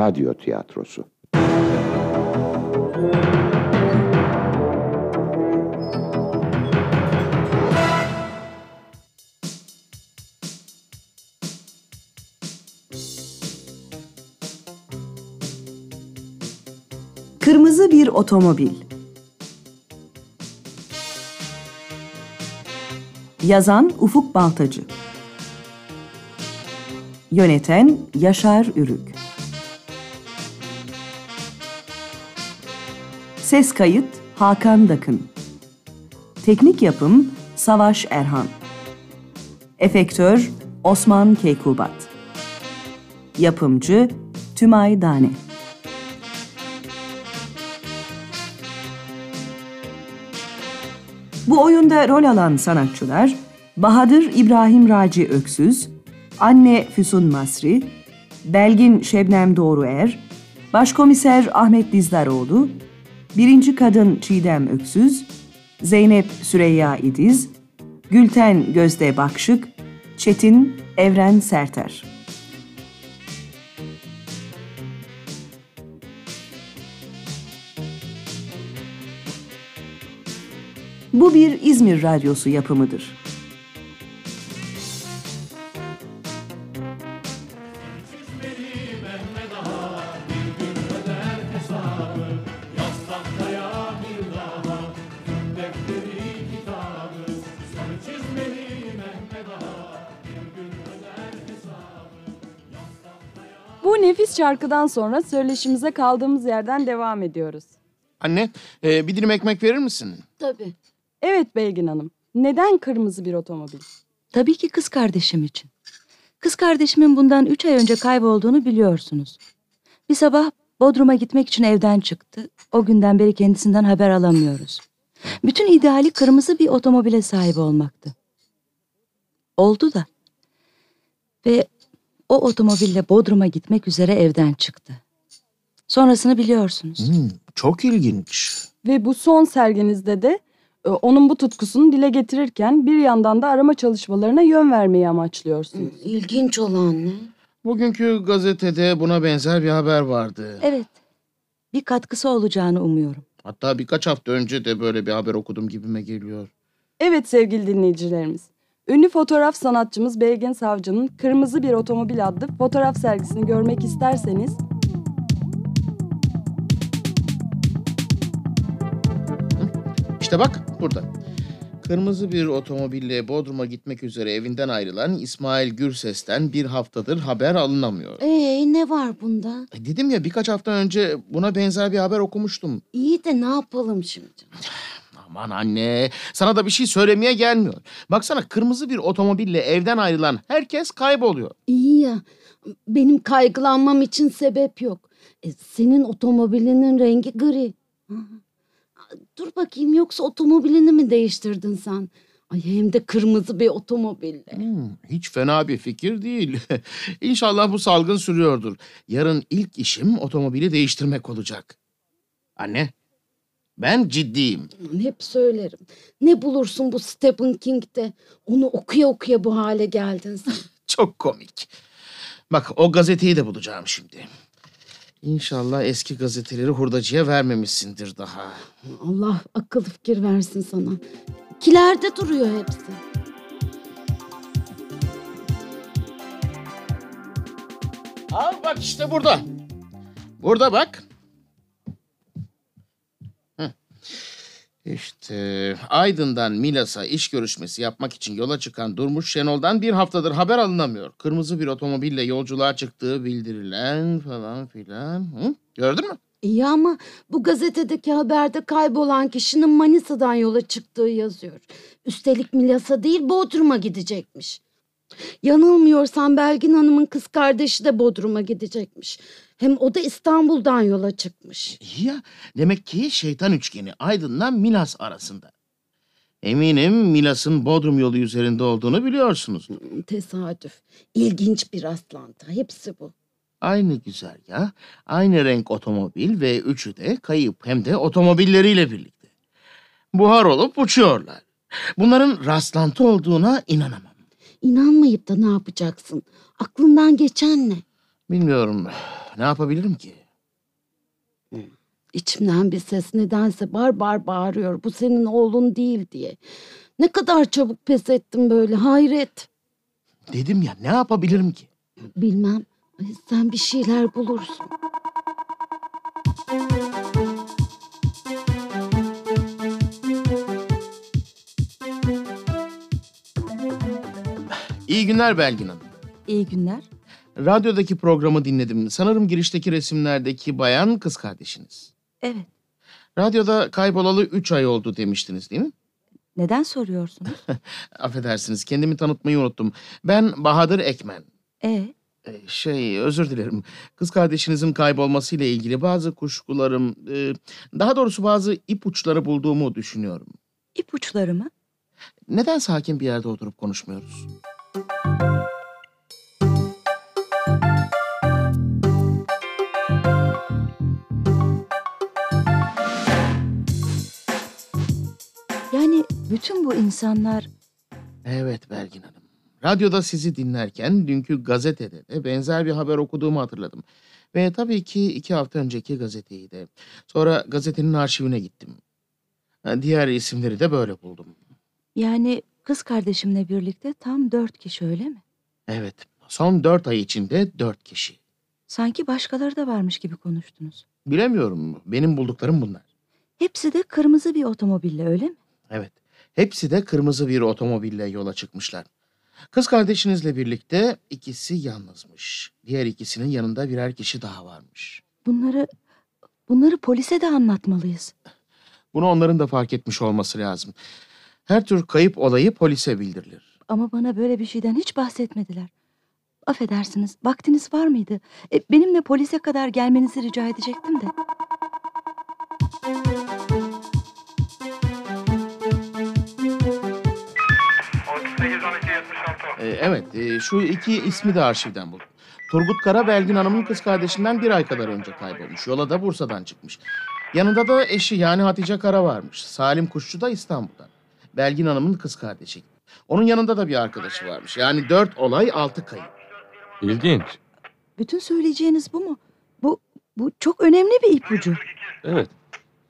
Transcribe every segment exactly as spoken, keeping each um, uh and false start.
Radyo Tiyatrosu. Kırmızı bir otomobil. Yazan Ufuk Baltacı. Yöneten Yaşar Ürük. Ses kayıt Hakan Dakın. Teknik yapım Savaş Erhan. Efektör Osman Keykubat. Yapımcı Tümay Dane. Bu oyunda rol alan sanatçılar Bahadır İbrahim Raci Öksüz, Anne Füsun Masri, Belgin Şebnem Doğruer, Başkomiser Ahmet Dizdaroğlu, Birinci Kadın Çiğdem Öksüz, Zeynep Süreyya İdiz, Gülten Gözde Bakışık, Çetin Evren Sertar. Bu bir İzmir Radyosu yapımıdır. Bu nefis şarkıdan sonra söyleşimize kaldığımız yerden devam ediyoruz. Anne, e, bir dilim ekmek verir misin? Tabii. Evet Belgin Hanım, neden kırmızı bir otomobil? Tabii ki kız kardeşim için. Kız kardeşimin bundan üç ay önce kaybolduğunu biliyorsunuz. Bir sabah Bodrum'a gitmek için evden çıktı. O günden beri kendisinden haber alamıyoruz. Bütün ideali kırmızı bir otomobile sahip olmaktı. Oldu da. Ve o otomobille Bodrum'a gitmek üzere evden çıktı. Sonrasını biliyorsunuz. Hmm, çok ilginç. Ve bu son serginizde de onun bu tutkusunu dile getirirken bir yandan da arama çalışmalarına yön vermeyi amaçlıyorsunuz. İlginç olan ne? Bugünkü gazetede buna benzer bir haber vardı. Evet. Bir katkısı olacağını umuyorum. Hatta birkaç hafta önce de böyle bir haber okudum gibime geliyor. Evet sevgili dinleyicilerimiz. Ünlü fotoğraf sanatçımız Belgin Savcı'nın Kırmızı Bir Otomobil adlı fotoğraf sergisini görmek isterseniz... İşte bak burada. Kırmızı bir otomobille Bodrum'a gitmek üzere evinden ayrılan İsmail Gürses'ten bir haftadır haber alınamıyor. Ee ne var bunda? E, dedim ya birkaç hafta önce buna benzer bir haber okumuştum. İyi de ne yapalım şimdi? Aman anne, sana da bir şey söylemeye gelmiyor. Baksana kırmızı bir otomobille evden ayrılan herkes kayboluyor. İyi ya, benim kaygılanmam için sebep yok. E, senin otomobilinin rengi gri. Dur bakayım, yoksa otomobilini mi değiştirdin sen? Ay, hem de kırmızı bir otomobille. Hmm, hiç fena bir fikir değil. İnşallah bu salgın sürüyordur. Yarın ilk işim otomobili değiştirmek olacak. Anne, ben ciddiyim. Hep söylerim. Ne bulursun bu Stephen King'de? Onu okuya okuya bu hale geldin sen. Çok komik. Bak, o gazeteyi de bulacağım şimdi. İnşallah eski gazeteleri hurdacıya vermemişsindir daha. Allah akıl fikir versin sana. Kilerde duruyor hepsi. Al bak işte burada. Burada bak. Heh. İşte Aydın'dan Milas'a iş görüşmesi yapmak için yola çıkan Durmuş Şenol'dan bir haftadır haber alınamıyor. Kırmızı bir otomobille yolculuğa çıktığı bildirilen falan filan. Hı? Gördün mü? İyi ama bu gazetedeki haberde kaybolan kişinin Manisa'dan yola çıktığı yazıyor. Üstelik Milas'a değil Bodrum'a gidecekmiş. Yanılmıyorsam Belgin Hanım'ın kız kardeşi de Bodrum'a gidecekmiş. Hem o da İstanbul'dan yola çıkmış. İyi ya, demek ki şeytan üçgeni Aydın'la Milas arasında. Eminim Milas'ın Bodrum yolu üzerinde olduğunu biliyorsunuz. Tesadüf, ilginç bir rastlantı, hepsi bu. Aynı güzergah, aynı renk otomobil ve üçü de kayıp hem de otomobilleriyle birlikte. Buhar olup uçuyorlar. Bunların rastlantı olduğuna inanamam. İnanmayıp da ne yapacaksın? Aklından geçen ne? Bilmiyorum. Ne yapabilirim ki? Hı. İçimden bir ses nedense bar bar bağırıyor. Bu senin oğlun değil diye. Ne kadar çabuk pes ettim böyle, hayret. Dedim ya, ne yapabilirim ki? Bilmem. Sen bir şeyler bulursun. İyi günler Belgin Hanım. İyi günler. Radyodaki programı dinledim. Sanırım girişteki resimlerdeki bayan kız kardeşiniz. Evet. Radyoda kaybolalı üç ay oldu demiştiniz değil mi? Neden soruyorsunuz? Affedersiniz, kendimi tanıtmayı unuttum. Ben Bahadır Ekmen. Ee? Ee, şey, özür dilerim. Kız kardeşinizin kaybolmasıyla ilgili bazı kuşkularım... E, daha doğrusu bazı ipuçları bulduğumu düşünüyorum. İpuçları mı? Neden sakin bir yerde oturup konuşmuyoruz? Yani bütün bu insanlar... Evet Belgin Hanım. Radyoda sizi dinlerken dünkü gazetede de benzer bir haber okuduğumu hatırladım. Ve tabii ki iki hafta önceki gazeteyi de. Sonra gazetenin arşivine gittim. Diğer isimleri de böyle buldum. Yani kız kardeşimle birlikte tam dört kişi, öyle mi? Evet. Son dört ay içinde dört kişi. Sanki başkaları da varmış gibi konuştunuz. Bilemiyorum. Benim bulduklarım bunlar. Hepsi de kırmızı bir otomobille, öyle mi? Evet. Hepsi de kırmızı bir otomobille yola çıkmışlar. Kız kardeşinizle birlikte ikisi yalnızmış. Diğer ikisinin yanında birer kişi daha varmış. Bunları, bunları polise de anlatmalıyız. Bunu onların da fark etmiş olması lazım. Her tür kayıp olayı polise bildirilir. Ama bana böyle bir şeyden hiç bahsetmediler. Affedersiniz, vaktiniz var mıydı? E, benimle polise kadar gelmenizi rica edecektim de. Evet, şu iki ismi de arşivden buldum. Turgut Kara, Belgin Hanım'ın kız kardeşinden bir ay kadar önce kaybolmuş. Yola da Bursa'dan çıkmış. Yanında da eşi yani Hatice Kara varmış. Salim Kuşçu da İstanbul'dan. Belgin Hanım'ın kız kardeşi. Onun yanında da bir arkadaşı varmış. Yani dört olay, altı kayıp. İlginç. Bütün söyleyeceğiniz bu mu? Bu, bu çok önemli bir ipucu. Evet,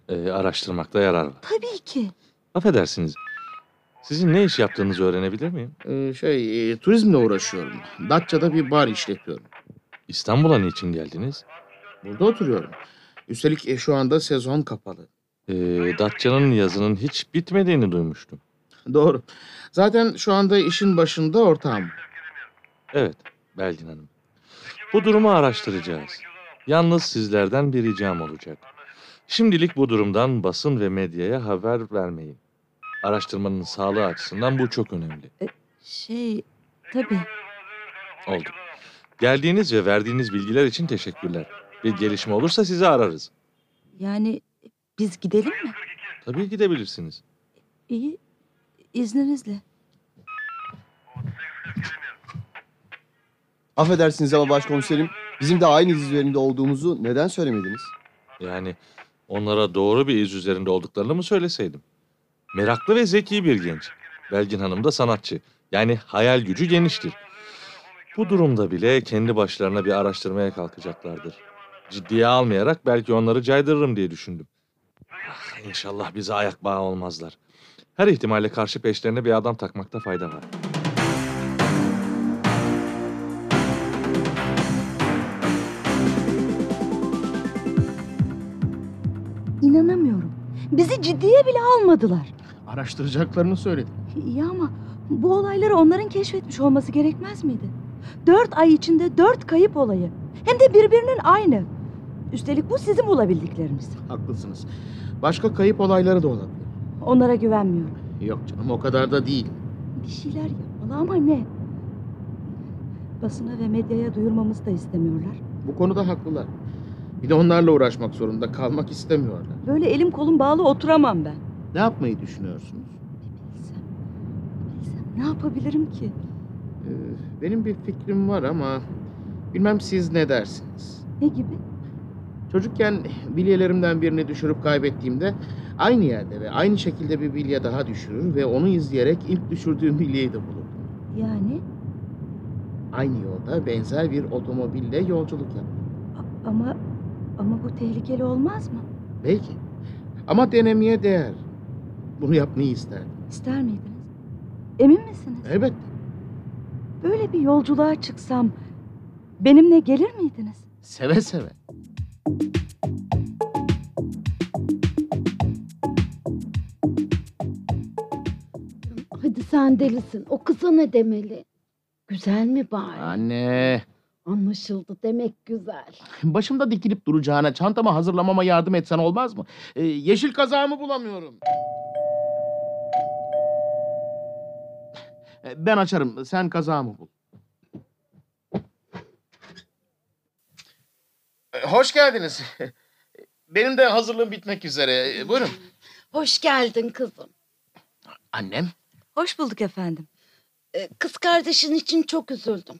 ee, araştırmakta yarar var. Tabii ki. Affedersiniz. Sizin ne iş yaptığınızı öğrenebilir miyim? Ee, şey, e, turizmle uğraşıyorum. Datça'da bir bar işletiyorum. İstanbul'a niçin geldiniz? Burada oturuyorum. Üstelik e, şu anda sezon kapalı. Ee, Datça'nın yazının hiç bitmediğini duymuştum. Doğru. Zaten şu anda işin başında ortağım. Evet, Belgin Hanım. Bu durumu araştıracağız. Yalnız sizlerden bir ricam olacak. Şimdilik bu durumdan basın ve medyaya haber vermeyin. Araştırmanın sağlığı açısından bu çok önemli. E, şey, tabii. Oldu. Geldiğiniz ve verdiğiniz bilgiler için teşekkürler. Bir gelişme olursa sizi ararız. Yani biz gidelim mi? Tabii gidebilirsiniz. İyi, izninizle. Affedersiniz ama başkomiserim, bizim de aynı iz üzerinde olduğumuzu neden söylemediniz? Yani onlara doğru bir iz üzerinde olduklarını mı söyleseydim? Meraklı ve zeki bir genç. Belgin Hanım da sanatçı. Yani hayal gücü geniştir. Bu durumda bile kendi başlarına bir araştırmaya kalkacaklardır. Ciddiye almayarak belki onları caydırırım diye düşündüm. Ah, İnşallah bize ayak bağı olmazlar. Her ihtimale karşı peşlerine bir adam takmakta fayda var. İnanamıyorum. Bizi ciddiye bile almadılar. Araştıracaklarını söyledim. İyi ama bu olayları onların keşfetmiş olması gerekmez miydi? Dört ay içinde dört kayıp olayı. Hem de birbirinin aynı. Üstelik bu sizin bulabildikleriniz. Haklısınız. Başka kayıp olayları da olabilir. Onlara güvenmiyorum. Yok canım, o kadar da değil. Bir şeyler yapmalı ama ne? Basına ve medyaya duyurmamızı da istemiyorlar. Bu konuda haklılar. Bir de onlarla uğraşmak zorunda kalmak istemiyorlar. Böyle elim kolum bağlı oturamam ben. Ne yapmayı düşünüyorsunuz? Bilsem, bilsem ne yapabilirim ki? Ee, benim bir fikrim var ama bilmem siz ne dersiniz? Ne gibi? Çocukken bilyelerimden birini düşürüp kaybettiğimde aynı yerde ve aynı şekilde bir bilye daha düşürür ve onu izleyerek ilk düşürdüğüm bilyeyi de bulurdum. Yani? Aynı yolda benzer bir otomobille yolculuk yaptım. Ama ama bu tehlikeli olmaz mı? Belki. Ama denemeye değer. Bunu yapmayı isterdim. İster miydiniz? Emin misiniz? Evet. Böyle bir yolculuğa çıksam benimle gelir miydiniz? Seve seve. Hadi sen delisin. O kıza ne demeli? Güzel mi bari? Anne. Anlaşıldı demek güzel. Başımda dikilip duracağına çantamı hazırlamama yardım etsen olmaz mı? Ee, yeşil kazağımı bulamıyorum. Ben açarım. Sen kazağımı bul. Hoş geldiniz. Benim de hazırlığım bitmek üzere. Buyurun. Hoş geldin kızım. Annem. Hoş bulduk efendim. Kız kardeşin için çok üzüldüm.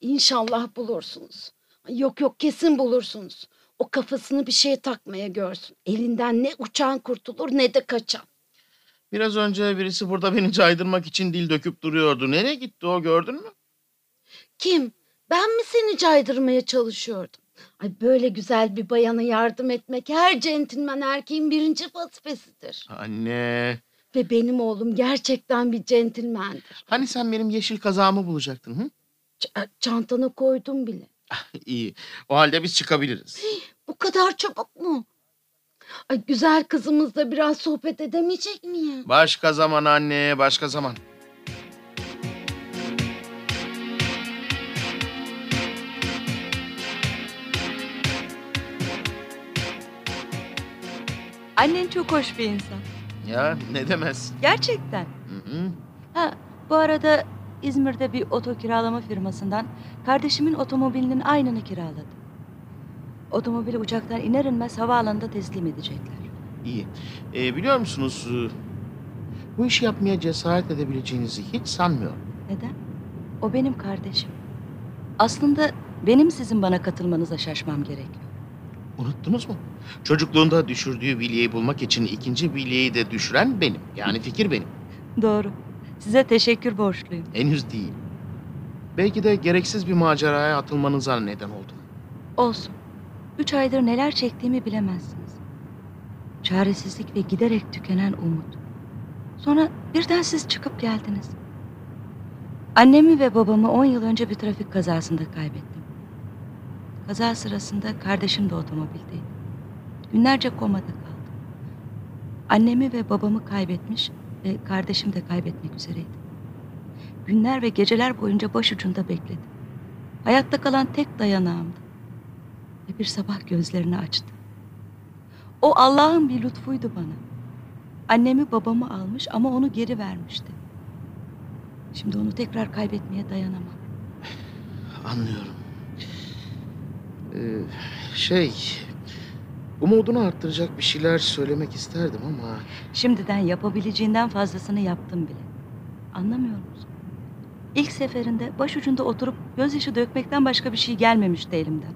İnşallah bulursunuz. Yok yok kesin bulursunuz. O kafasını bir şeye takmaya görsün. Elinden ne uçağın kurtulur ne de kaçan. Biraz önce birisi burada beni caydırmak için dil döküp duruyordu. Nereye gitti o, gördün mü? Kim? Ben mi seni caydırmaya çalışıyordum? Ay böyle güzel bir bayana yardım etmek her centilmen erkeğin birinci vazifesidir. Anne. Ve benim oğlum gerçekten bir centilmendir. Hani sen benim yeşil kazağımı bulacaktın hı? Ç çantana koydum bile. İyi. O halde biz çıkabiliriz. Hii, bu kadar çabuk mu? Ay, güzel kızımızla biraz sohbet edemeyecek miyim? Başka zaman anne, başka zaman. Annen çok hoş bir insan. Ya ne demez. Gerçekten. Hı hı. Ha, bu arada İzmir'de bir oto kiralama firmasından kardeşimin otomobilinin aynını kiraladı. Otomobili uçaktan iner inmez havaalanında teslim edecekler. İyi. Ee, biliyor musunuz, bu işi yapmaya cesaret edebileceğinizi hiç sanmıyorum. Neden? O benim kardeşim. Aslında benim sizin bana katılmanıza şaşmam gerekiyor. Unuttunuz mu? Çocukluğunda düşürdüğü bilyeyi bulmak için ikinci bilyeyi de düşüren benim. Yani fikir benim. Doğru. Size teşekkür borçluyum. Henüz değil. Belki de gereksiz bir maceraya atılmanıza neden oldum. Olsun. Üç aydır neler çektiğimi bilemezsiniz. Çaresizlik ve giderek tükenen umut. Sonra birden siz çıkıp geldiniz. Annemi ve babamı on yıl önce bir trafik kazasında kaybettim. Kaza sırasında kardeşim de otomobildeydi. Günlerce komada kaldım. Annemi ve babamı kaybetmiş ve kardeşim de kaybetmek üzereydi. Günler ve geceler boyunca başucunda bekledim. Hayatta kalan tek dayanağımdı. Ve bir sabah gözlerini açtı. O Allah'ın bir lütfuydu bana. Annemi babamı almış ama onu geri vermişti. Şimdi onu tekrar kaybetmeye dayanamam. Anlıyorum. Ee, şey... umudunu arttıracak bir şeyler söylemek isterdim ama... Şimdiden yapabileceğinden fazlasını yaptım bile. Anlamıyor musun? İlk seferinde başucunda oturup gözyaşı dökmekten başka bir şey gelmemişti elimden.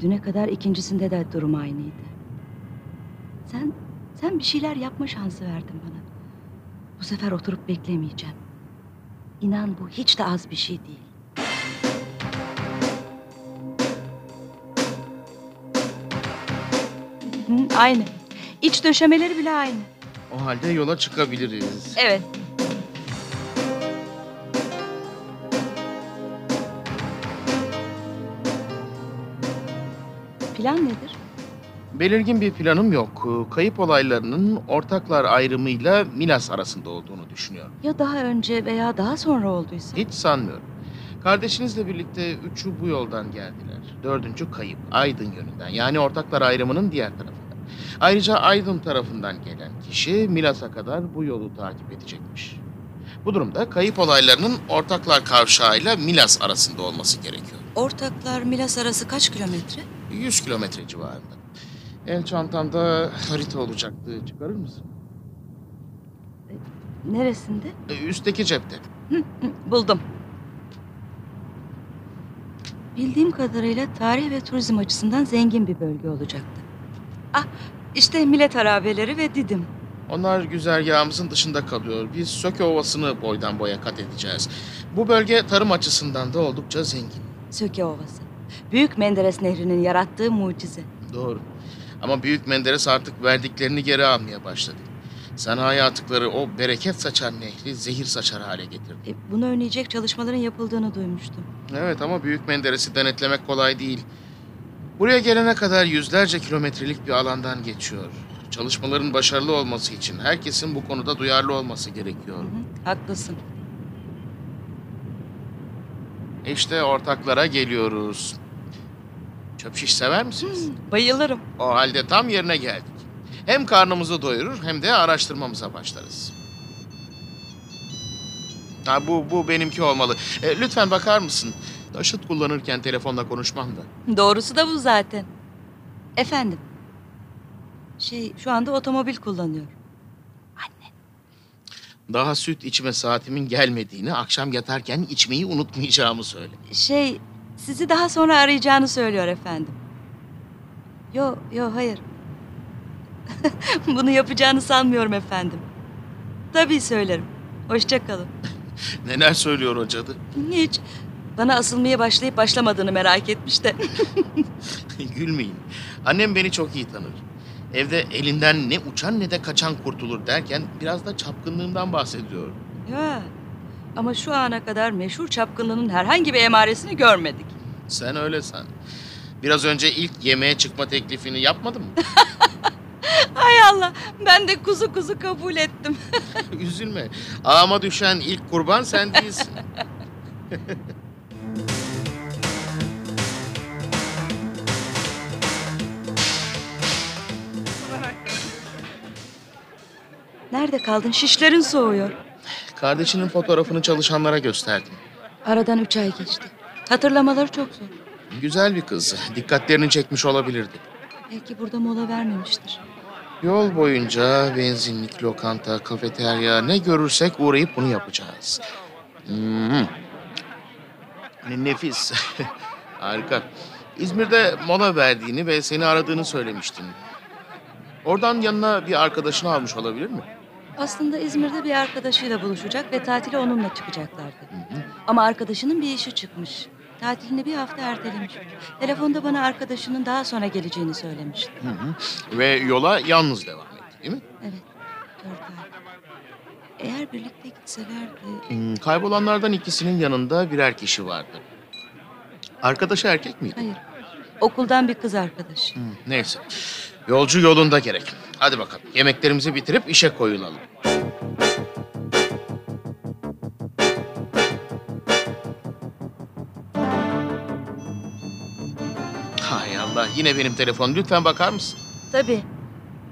Düne kadar ikincisinde de durum aynıydı. Sen, sen bir şeyler yapma şansı verdin bana. Bu sefer oturup beklemeyeceğim. İnan bu hiç de az bir şey değil. Hı, aynı. İç döşemeleri bile aynı. O halde yola çıkabiliriz. Evet. Plan nedir? Belirgin bir planım yok. Kayıp olaylarının ortaklar ayrımıyla Milas arasında olduğunu düşünüyorum. Ya daha önce veya daha sonra olduysa? Hiç sanmıyorum. Kardeşinizle birlikte üçü bu yoldan geldiler. Dördüncü kayıp Aydın yönünden. Yani ortaklar ayrımının diğer tarafından. Ayrıca Aydın tarafından gelen kişi Milas'a kadar bu yolu takip edecekmiş. Bu durumda kayıp olaylarının ortaklar kavşağıyla Milas arasında olması gerekiyor. Ortaklar Milas arası kaç kilometre? yüz kilometre civarında. El çantamda harita olacaktı. Çıkarır mısın? Neresinde? Üstteki cepte. Hı, hı, buldum. Bildiğim kadarıyla tarih ve turizm açısından zengin bir bölge olacaktı. Ah, işte Millet harabeleri ve Didim. Onlar güzergahımızın dışında kalıyor. Biz Söke Ovası'nı boydan boya kat edeceğiz. Bu bölge tarım açısından da oldukça zengin. Söke Ovası. Büyük Menderes Nehri'nin yarattığı mucize. Doğru. Ama Büyük Menderes artık verdiklerini geri almaya başladı. Sanayi atıkları o bereket saçan nehri zehir saçar hale getirdi. E, bunu önleyecek çalışmaların yapıldığını duymuştum. Evet ama Büyük Menderes'i denetlemek kolay değil. Buraya gelene kadar yüzlerce kilometrelik bir alandan geçiyor. Çalışmaların başarılı olması için herkesin bu konuda duyarlı olması gerekiyor. Hı hı, haklısın. İşte ortaklara geliyoruz. Çöp şiş sever misiniz? Hı, bayılırım. O halde tam yerine geldik. Hem karnımızı doyurur hem de araştırmamıza başlarız. Ha, bu, bu benimki olmalı. E, lütfen bakar mısın? Taşıt kullanırken telefonla konuşmam da. Doğrusu da bu zaten. Efendim. Şey, şu anda otomobil kullanıyor. Anne. Daha süt içme saatimin gelmediğini, akşam yatarken içmeyi unutmayacağımı söyle. Şey, sizi daha sonra arayacağını söylüyor efendim. Yo, yo, hayır. Bunu yapacağını sanmıyorum efendim. Tabii söylerim. Hoşça kalın. Neler söylüyor o cadı? Hiç. Bana asılmaya başlayıp başlamadığını merak etmiş de. Gülmeyin. Annem beni çok iyi tanır. Evde elinden ne uçan ne de kaçan kurtulur derken biraz da çapkınlığımdan bahsediyorum. Ya. Ama şu ana kadar meşhur çapkınlığının herhangi bir emaresini görmedik. Sen öyle san. Biraz önce ilk yemeğe çıkma teklifini yapmadın mı? Hay Allah, ben de kuzu kuzu kabul ettim. Üzülme, ağıma düşen ilk kurban sen değilsin. Nerede kaldın? Şişlerin soğuyor. Kardeşinin fotoğrafını çalışanlara gösterdim. Aradan üç ay geçti. Hatırlamaları çok zor. Güzel bir kız. Dikkatlerini çekmiş olabilirdi. Belki burada mola vermemiştir. Yol boyunca benzinlik, lokanta, kafeterya ne görürsek uğrayıp bunu yapacağız. Hmm. Nefis. Harika. İzmir'de mola verdiğini ve seni aradığını söylemiştin. Oradan yanına bir arkadaşını almış olabilir mi? Aslında İzmir'de bir arkadaşıyla buluşacak ve tatile onunla çıkacaklardı. Hı hı. Ama arkadaşının bir işi çıkmış. Tatilini bir hafta ertelemiş. Telefonda bana arkadaşının daha sonra geleceğini söylemişti. Hı hı. Ve yola yalnız devam etti değil mi? Evet. Dört ay. Eğer birlikte gitselerdi... Hmm, kaybolanlardan ikisinin yanında birer kişi vardı. Arkadaşı erkek miydi? Hayır. Okuldan bir kız arkadaşı. Hı, neyse. Yolcu yolunda gerek. Hadi bakalım. Yemeklerimizi bitirip işe koyulalım. Hay Allah. Yine benim telefon. Lütfen bakar mısın? Tabii.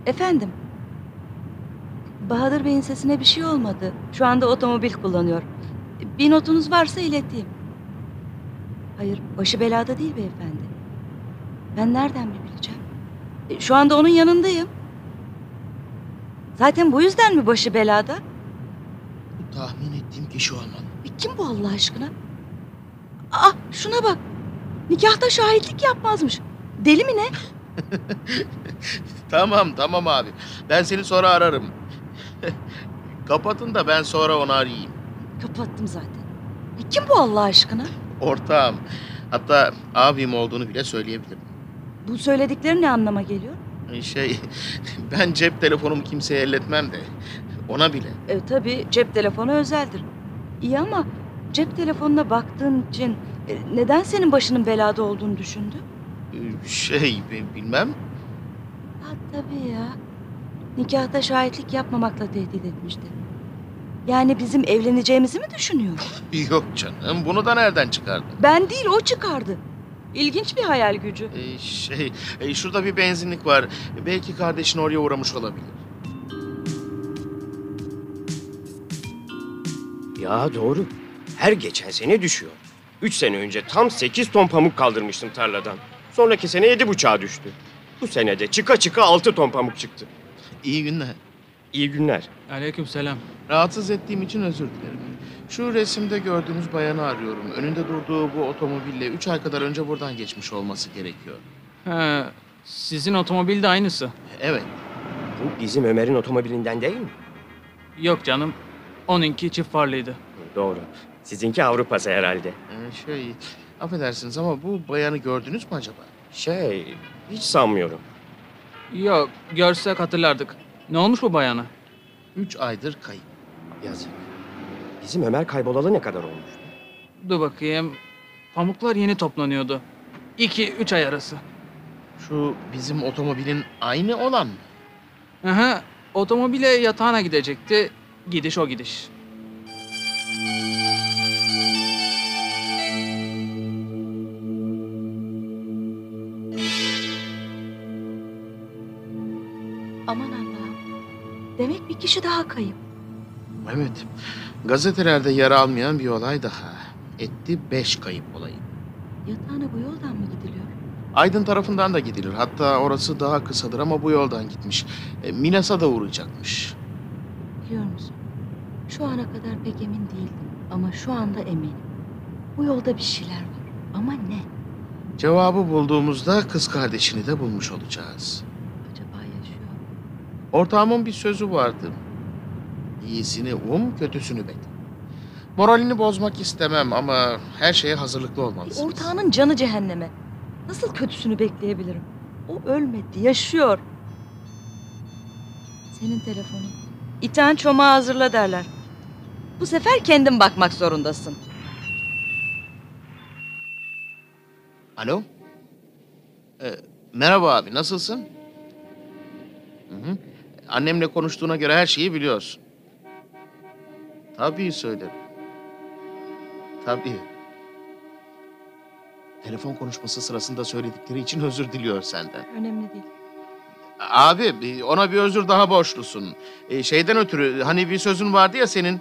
Efendim. Bahadır Bey'in sesine bir şey olmadı. Şu anda otomobil kullanıyor. Bir notunuz varsa ileteyim. Hayır. Başı belada değil beyefendi. Ben nereden mi bileceğim? Şu anda onun yanındayım. Zaten bu yüzden mi başı belada? Tahmin ettiğim kişi olmalı. Kim bu Allah aşkına? Aa, şuna bak. Nikahta şahitlik yapmazmış. Deli mi ne? Tamam tamam abi. Ben seni sonra ararım. Kapatın da ben sonra onu arayayım. Kapattım zaten. Kim bu Allah aşkına? Ortağım. Hatta abim olduğunu bile söyleyebilirim. Bu söylediklerin ne anlama geliyor? Şey, ben cep telefonumu kimseye elletmem de ona bile. E, tabii cep telefonu özeldir. İyi ama cep telefonuna baktığın için e, neden senin başının belada olduğunu düşündü? E, şey, bilmem. Ha tabii ya. Nikahta şahitlik yapmamakla tehdit etmişti. Yani bizim evleneceğimizi mi düşünüyor? Yok canım, bunu da nereden çıkardın? Ben değil, o çıkardı. İlginç bir hayal gücü. Ee, şey, şurada bir benzinlik var. Belki kardeşin oraya uğramış olabilir. Ya doğru. Her geçen sene düşüyor. Üç sene önce tam sekiz ton pamuk kaldırmıştım tarladan. Sonraki sene yedi buçuğa düştü. Bu sene de çıka çıka altı ton pamuk çıktı. İyi günler. İyi günler. Aleyküm selam. Rahatsız ettiğim için özür dilerim. Şu resimde gördüğünüz bayanı arıyorum. Önünde durduğu bu otomobille üç ay kadar önce buradan geçmiş olması gerekiyor. Ha, sizin otomobil de aynısı. Evet. Bu bizim Ömer'in otomobilinden değil mi? Yok canım. Onunki çift farlıydı. Doğru. Sizinki Avrupa'sı herhalde. Ee, şey... Affedersiniz ama bu bayanı gördünüz mü acaba? Şey, hiç sanmıyorum. Yok, görsek hatırlardık. Ne olmuş bu bayana? Üç aydır kayıp. Yazık. Bizim Ömer kaybolalı ne kadar olmuş? Dur bakayım. Pamuklar yeni toplanıyordu. İki, üç ay arası. Şu bizim otomobilin aynı olan mı? Aha, otomobile yatağına gidecekti. Gidiş o gidiş. Aman Allah'ım. Demek bir kişi daha kayıp. Evet. Gazetelerde yer almayan bir olay daha. Etti beş kayıp olayı. Yatağına bu yoldan mı gidiliyor? Aydın tarafından da gidilir. Hatta orası daha kısadır ama bu yoldan gitmiş. E, Milas'a da uğrayacakmış. Biliyor musun? Şu ana kadar pek emin değildim. Ama şu anda eminim. Bu yolda bir şeyler var. Ama ne? Cevabı bulduğumuzda kız kardeşini de bulmuş olacağız. Acaba yaşıyor mu? Ortağımın bir sözü vardı. İyisini um, kötüsünü bekle. Moralini bozmak istemem ama her şeye hazırlıklı olmalısınız. Ortağının canı cehenneme. Nasıl kötüsünü bekleyebilirim? O ölmedi, yaşıyor. Senin telefonun. İten çomağı hazırla derler. Bu sefer kendin bakmak zorundasın. Alo? Ee, merhaba abi, nasılsın? Hı hı. Annemle konuştuğuna göre her şeyi biliyorsun. Tabii söylerim. Tabii. Telefon konuşması sırasında söyledikleri için özür diliyor senden. Önemli değil. Abi ona bir özür daha borçlusun. Ee, şeyden ötürü hani bir sözün vardı ya senin.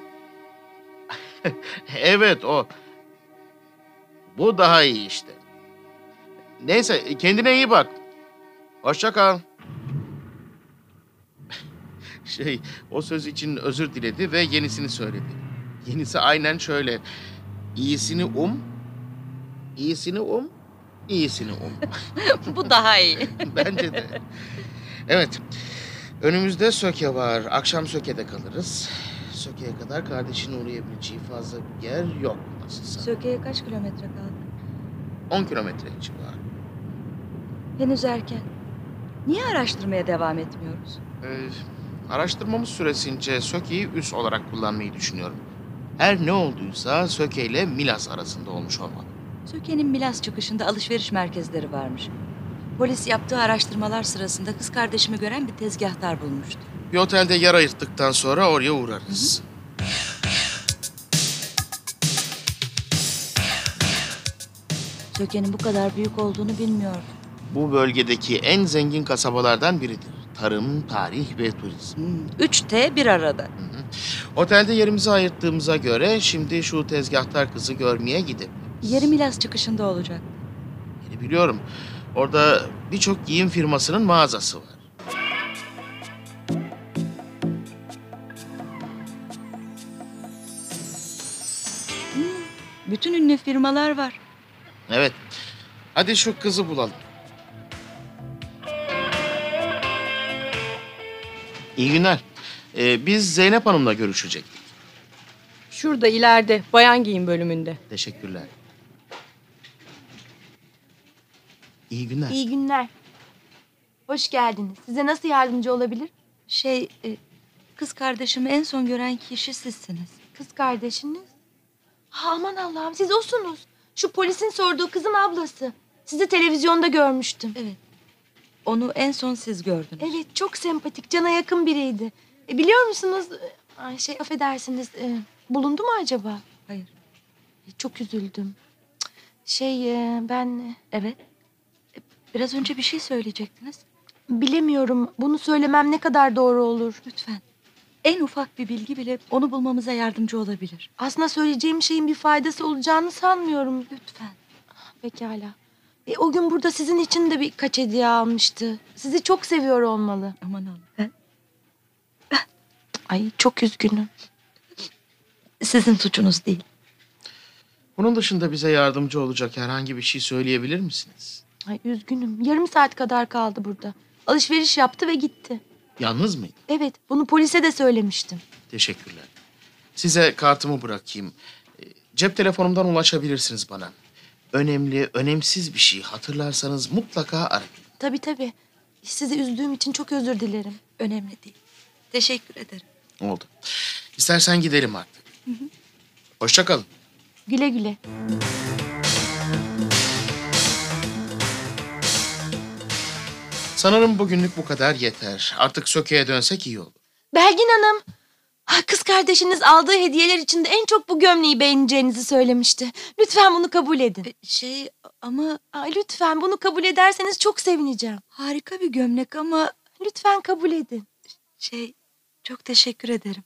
Evet o. Bu daha iyi işte. Neyse kendine iyi bak. Hoşça kal. Şey o söz için özür diledi ve yenisini söyledi. Yenisi aynen şöyle. İyisini um. İyisini um, iyisini um. Bu daha iyi. Bence de. Evet, önümüzde Söke var. Akşam Söke'de kalırız. Söke'ye kadar kardeşinin uğrayabileceği fazla bir yer yok. Nasılsa. Söke'ye kaç kilometre kaldı? On kilometre civarı. Henüz erken. Niye araştırmaya devam etmiyoruz? Ee, araştırmamız süresince Söke'yi üs olarak kullanmayı düşünüyorum. Her ne olduysa Söke ile Milas arasında olmuş olmalı. Söke'nin Milas çıkışında alışveriş merkezleri varmış. Polis yaptığı araştırmalar sırasında kız kardeşimi gören bir tezgahtar bulmuştu. Bir otelde yer ayırttıktan sonra oraya uğrarız. Hı hı. Söke'nin bu kadar büyük olduğunu bilmiyordum. Bu bölgedeki en zengin kasabalardan biridir. Tarım, tarih ve turizm. Hı, üç T bir arada. Hı hı. Otelde yerimizi ayırttığımıza göre şimdi şu tezgahtar kızı görmeye gidelim. Yeri Milas çıkışında olacak. Yeri biliyorum. Orada birçok giyim firmasının mağazası var. Hmm, bütün ünlü firmalar var. Evet. Hadi şu kızı bulalım. İyi günler. Ee, biz Zeynep Hanım'la görüşecektik. Şurada ileride, bayan giyim bölümünde. Teşekkürler. İyi günler. İyi günler. Hoş geldiniz. Size nasıl yardımcı olabilir? Şey, kız kardeşimi en son gören kişi sizsiniz. Kız kardeşiniz? Ha, aman Allah'ım siz osunuz. Şu polisin sorduğu kızın ablası. Sizi televizyonda görmüştüm. Evet. Onu en son siz gördünüz. Evet, çok sempatik, cana yakın biriydi. E, biliyor musunuz? Ay şey, affedersiniz. E, bulundu mu acaba? Hayır. E, çok üzüldüm. Şey, e, ben... Evet. Biraz önce bir şey söyleyecektiniz. Bilemiyorum. Bunu söylemem ne kadar doğru olur. Lütfen. En ufak bir bilgi bile onu bulmamıza yardımcı olabilir. Aslında söyleyeceğim şeyin bir faydası olacağını sanmıyorum. Lütfen. Pekala. E, o gün burada sizin için de birkaç hediye almıştı. Sizi çok seviyor olmalı. Aman Allah'ım. Ben... ben... Ay çok üzgünüm. Sizin suçunuz değil. Bunun dışında bize yardımcı olacak herhangi bir şey söyleyebilir misiniz? Ay üzgünüm. Yarım saat kadar kaldı burada. Alışveriş yaptı ve gitti. Yalnız mıydı? Evet. Bunu polise de söylemiştim. Teşekkürler. Size kartımı bırakayım. Cep telefonumdan ulaşabilirsiniz bana. önemli, önemsiz bir şey hatırlarsanız mutlaka arayın. Tabii tabii. Sizi üzdüğüm için çok özür dilerim. Önemli değil. Teşekkür ederim. Oldu. İstersen gidelim artık. Hı hı. Hoşça kalın. Güle güle. Sanırım bugünlük bu kadar yeter. Artık Söke'ye dönsek iyi olur. Belgin Hanım, kız kardeşiniz aldığı hediyeler içinde en çok bu gömleği beğeneceğinizi söylemişti. Lütfen bunu kabul edin. Şey ama... Ay, lütfen bunu kabul ederseniz çok sevineceğim. Harika bir gömlek ama... Lütfen kabul edin. Şey, çok teşekkür ederim.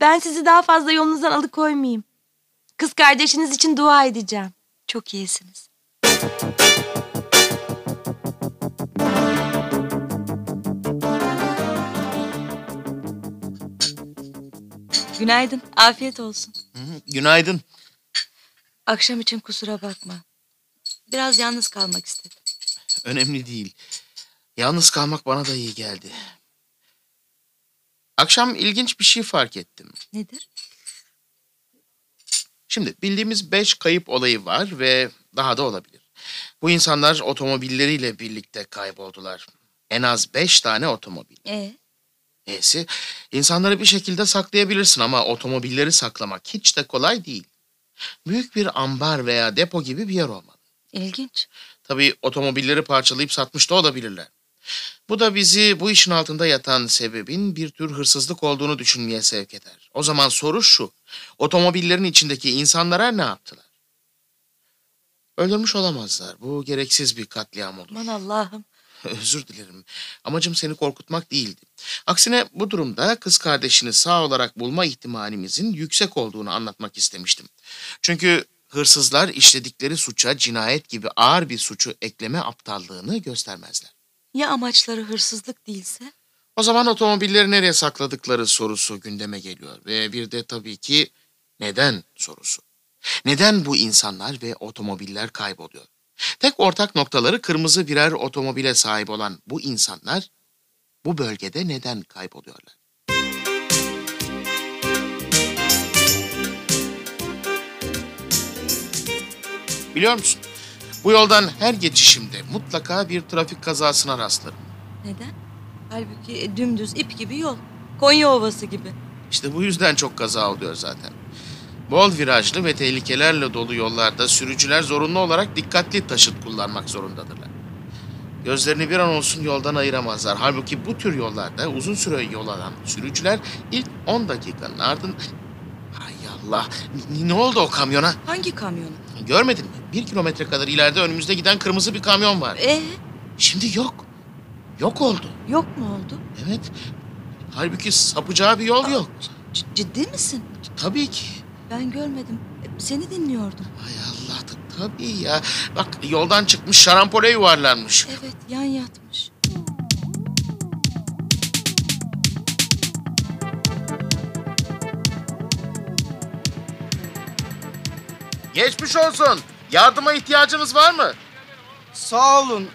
Ben sizi daha fazla yolunuzdan alıkoymayayım. Kız kardeşiniz için dua edeceğim. Çok iyisiniz. Günaydın, afiyet olsun. Günaydın. Akşam için kusura bakma. Biraz yalnız kalmak istedim. Önemli değil. Yalnız kalmak bana da iyi geldi. Akşam ilginç bir şey fark ettim. Nedir? Şimdi bildiğimiz beş kayıp olayı var ve daha da olabilir. Bu insanlar otomobilleriyle birlikte kayboldular. En az beş tane otomobil. Ee? Neyse, insanları bir şekilde saklayabilirsin ama otomobilleri saklamak hiç de kolay değil. Büyük bir ambar veya depo gibi bir yer olmalı. İlginç. Tabii otomobilleri parçalayıp satmış da olabilirler. Bu da bizi bu işin altında yatan sebebin bir tür hırsızlık olduğunu düşünmeye sevk eder. O zaman soru şu, otomobillerin içindeki insanlara ne yaptılar? Öldürmüş olamazlar, bu gereksiz bir katliam olur. Aman Allah'ım. Özür dilerim. Amacım seni korkutmak değildi. Aksine bu durumda kız kardeşini sağ olarak bulma ihtimalimizin yüksek olduğunu anlatmak istemiştim. Çünkü hırsızlar işledikleri suça cinayet gibi ağır bir suçu ekleme aptallığını göstermezler. Ya amaçları hırsızlık değilse? O zaman otomobilleri nereye sakladıkları sorusu gündeme geliyor. Ve bir de tabii ki neden sorusu. Neden bu insanlar ve otomobiller kayboluyor? Tek ortak noktaları kırmızı birer otomobile sahip olan bu insanlar bu bölgede neden kayboluyorlar? Biliyor musun? Bu yoldan her geçişimde mutlaka bir trafik kazasına rastlarım. Neden? Halbuki dümdüz ip gibi yol. Konya Ovası gibi. İşte bu yüzden çok kaza oluyor zaten. Bol virajlı ve tehlikelerle dolu yollarda sürücüler zorunlu olarak dikkatli taşıt kullanmak zorundadırlar. Gözlerini bir an olsun yoldan ayıramazlar. Halbuki bu tür yollarda uzun süre yol alan sürücüler ilk on dakikanın ardından... Hay Allah! Ne oldu o kamyona? Hangi kamyona? Görmedin mi? Bir kilometre kadar ileride önümüzde giden kırmızı bir kamyon var. Ee? Şimdi yok. Yok oldu. Yok mu oldu? Evet. Halbuki sapacağı bir yol yok. Ciddi misin? Tabii ki. Ben görmedim. Seni dinliyordum. Ay Allah, tabii ya. Bak yoldan çıkmış, şarampole yuvarlanmış. Evet, yan yatmış. Geçmiş olsun. Yardıma ihtiyacınız var mı? Sağ olun.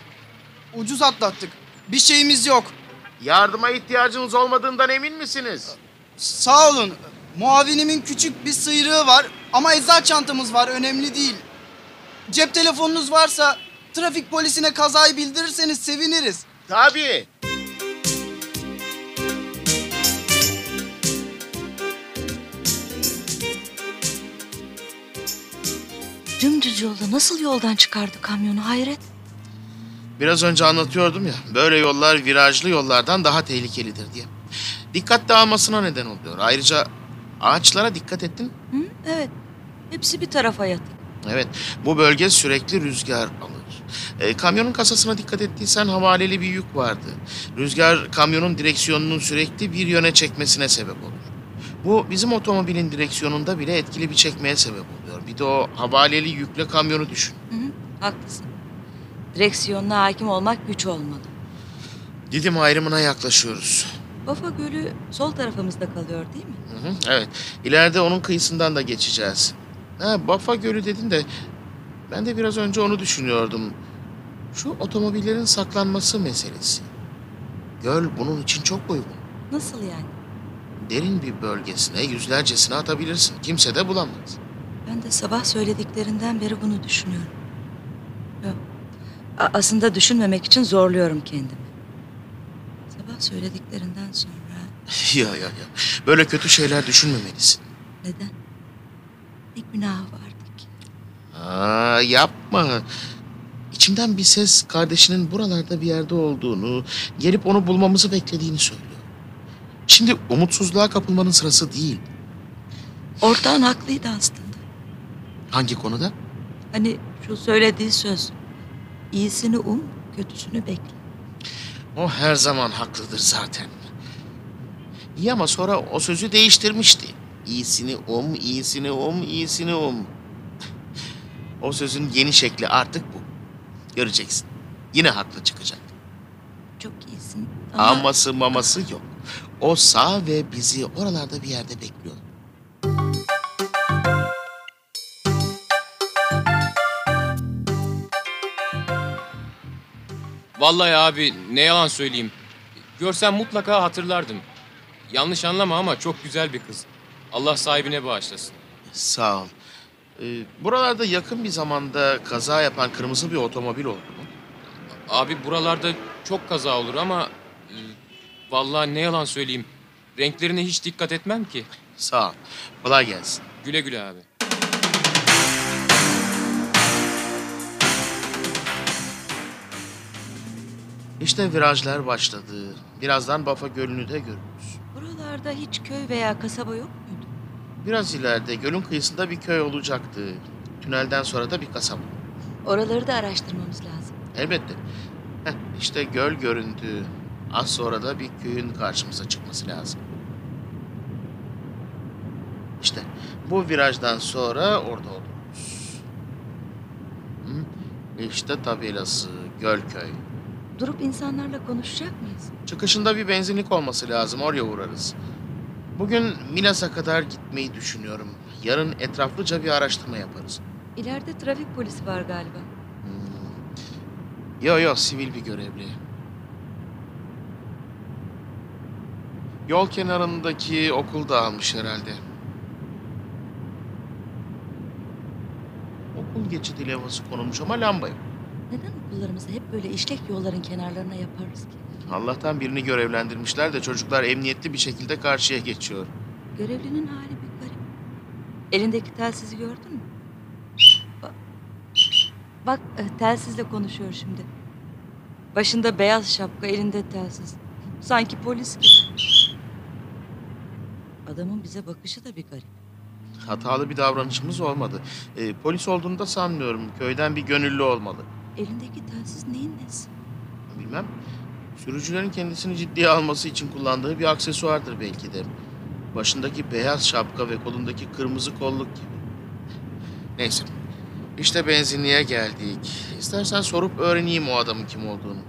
Ucuz atlattık. Bir şeyimiz yok. Yardıma ihtiyacınız olmadığından emin misiniz? Sağ olun. Muavinimin küçük bir sıyrığı var ama eczacı çantamız var, önemli değil. Cep telefonunuz varsa trafik polisine kazayı bildirirseniz seviniriz. Tabii. Dümdüz yolda nasıl yoldan çıkardı kamyonu, hayret? Biraz önce anlatıyordum ya, böyle yollar virajlı yollardan daha tehlikelidir diye. Dikkat dağılmasına neden oluyor. Ayrıca ağaçlara dikkat ettin? Hı, evet. Hepsi bir tarafa yatık. Evet. Bu bölge sürekli rüzgar alır. E, kamyonun kasasına dikkat ettiysen havaleli bir yük vardı. Rüzgar kamyonun direksiyonunun sürekli bir yöne çekmesine sebep olur. Bu bizim otomobilin direksiyonunda bile etkili bir çekmeye sebep oluyor. Bir de o havaleli yükle kamyonu düşün. Hı hı, haklısın. Direksiyonuna hakim olmak güç olmalı. Didim ayrımına yaklaşıyoruz. Bafa Gölü sol tarafımızda kalıyor değil mi? Hı hı, evet. İleride onun kıyısından da geçeceğiz. Ha, Bafa Gölü dedin de ben de biraz önce onu düşünüyordum. Şu otomobillerin saklanması meselesi. Göl bunun için çok uygun. Nasıl yani? Derin bir bölgesine yüzlercesine atabilirsin. Kimse de bulamaz. Ben de sabah söylediklerinden beri bunu düşünüyorum. Aslında düşünmemek için zorluyorum kendimi. Sabah söylediklerinden sonra... Ya ya ya. Böyle kötü şeyler düşünmemelisin. Neden? Ne günahı vardı ki? Aa, yapma. İçimden bir ses kardeşinin buralarda bir yerde olduğunu... gelip onu bulmamızı beklediğini söylüyor. Şimdi umutsuzluğa kapılmanın sırası değil. Ortağın haklıydı aslında. Hangi konuda? Hani şu söylediği söz... İyisini um, kötüsünü bekle. O her zaman haklıdır zaten. İyi ama sonra o sözü değiştirmişti. İyisini um, iyisini um, iyisini um. O sözün yeni şekli artık bu. Göreceksin. Yine haklı çıkacak. Çok iyisin ama... Aması maması yok. O sağ ve bizi oralarda bir yerde bekliyor. Vallahi abi ne yalan söyleyeyim. Görsem mutlaka hatırlardım. Yanlış anlama ama çok güzel bir kız. Allah sahibine bağışlasın. Sağ ol. Ee, buralarda yakın bir zamanda kaza yapan kırmızı bir otomobil oldu mu? Abi buralarda çok kaza olur ama... E, vallahi ne yalan söyleyeyim. Renklerine hiç dikkat etmem ki. Sağ ol. Kolay gelsin. Güle güle abi. İşte virajlar başladı. Birazdan Bafa Gölü'nü de görürüz. Buralarda hiç köy veya kasaba yok muydu? Biraz ileride gölün kıyısında bir köy olacaktı. Tünelden sonra da bir kasaba. Oraları da araştırmamız lazım. Elbette. Heh, işte göl göründü. Az sonra da bir köyün karşımıza çıkması lazım. İşte bu virajdan sonra orada oluruz. Hı? İşte tabelası Gölköy. Durup insanlarla konuşacak mıyız? Çıkışında bir benzinlik olması lazım. Oraya uğrarız. Bugün Milas'a kadar gitmeyi düşünüyorum. Yarın etraflıca bir araştırma yaparız. İleride trafik polisi var galiba. Hmm. Yo yo, sivil bir görevli. Yol kenarındaki okul dağılmış herhalde. Okul geçidi levhası konulmuş ama lamba yok. Neden okullarımızı hep böyle işlek yolların kenarlarına yaparız ki? Allah'tan birini görevlendirmişler de çocuklar emniyetli bir şekilde karşıya geçiyor. Görevlinin hali bir garip. Elindeki telsizi gördün mü? Bak, bak telsizle konuşuyor şimdi. Başında beyaz şapka, elinde telsiz. Sanki polis gibi. Adamın bize bakışı da bir garip. Hatalı bir davranışımız olmadı. E, polis olduğunu da sanmıyorum. Köyden bir gönüllü olmalı. Elindeki telsiz neyin nesi? Bilmem. Sürücülerin kendisini ciddiye alması için kullandığı bir aksesuardır belki de. Başındaki beyaz şapka ve kolundaki kırmızı kolluk gibi. Neyse. İşte benzinliğe geldik. İstersen sorup öğreneyim o adamın kim olduğunu.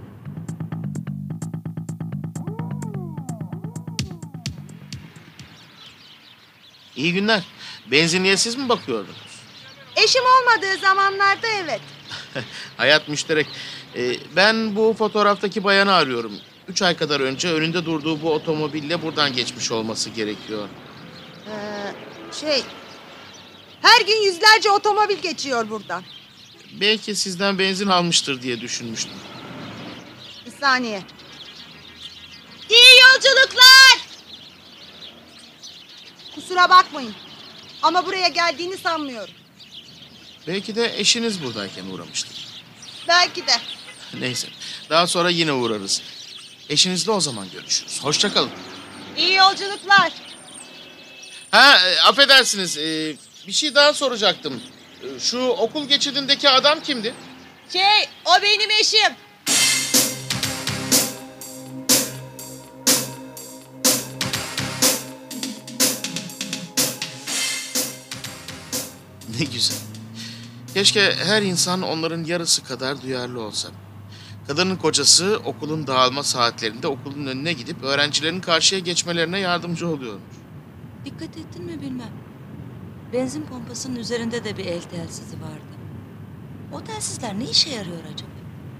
İyi günler. Benzinliğe siz mi bakıyordunuz? Eşim olmadığı zamanlarda evet. Hayat müşterek. Ee, ben bu fotoğraftaki bayanı arıyorum. Üç ay kadar önce önünde durduğu bu otomobille buradan geçmiş olması gerekiyor. Ee, şey... Her gün yüzlerce otomobil geçiyor buradan. Belki sizden benzin almıştır diye düşünmüştüm. Bir saniye. İyi yolculuklar! Kusura bakmayın. Ama buraya geldiğini sanmıyorum. Belki de eşiniz buradayken uğramıştır. Belki de. Neyse. Daha sonra yine uğrarız. Eşinizle o zaman görüşürüz. Hoşça kalın. İyi yolculuklar. Ha, e, affedersiniz. E, bir şey daha soracaktım. E, şu okul geçidindeki adam kimdi? Şey, o benim eşim. Ne güzel. Keşke her insan onların yarısı kadar duyarlı olsa. Kadının kocası okulun dağılma saatlerinde okulun önüne gidip öğrencilerin karşıya geçmelerine yardımcı oluyormuş. Dikkat ettin mi bilmem. Benzin pompasının üzerinde de bir el telsizi vardı. O telsizler ne işe yarıyor acaba?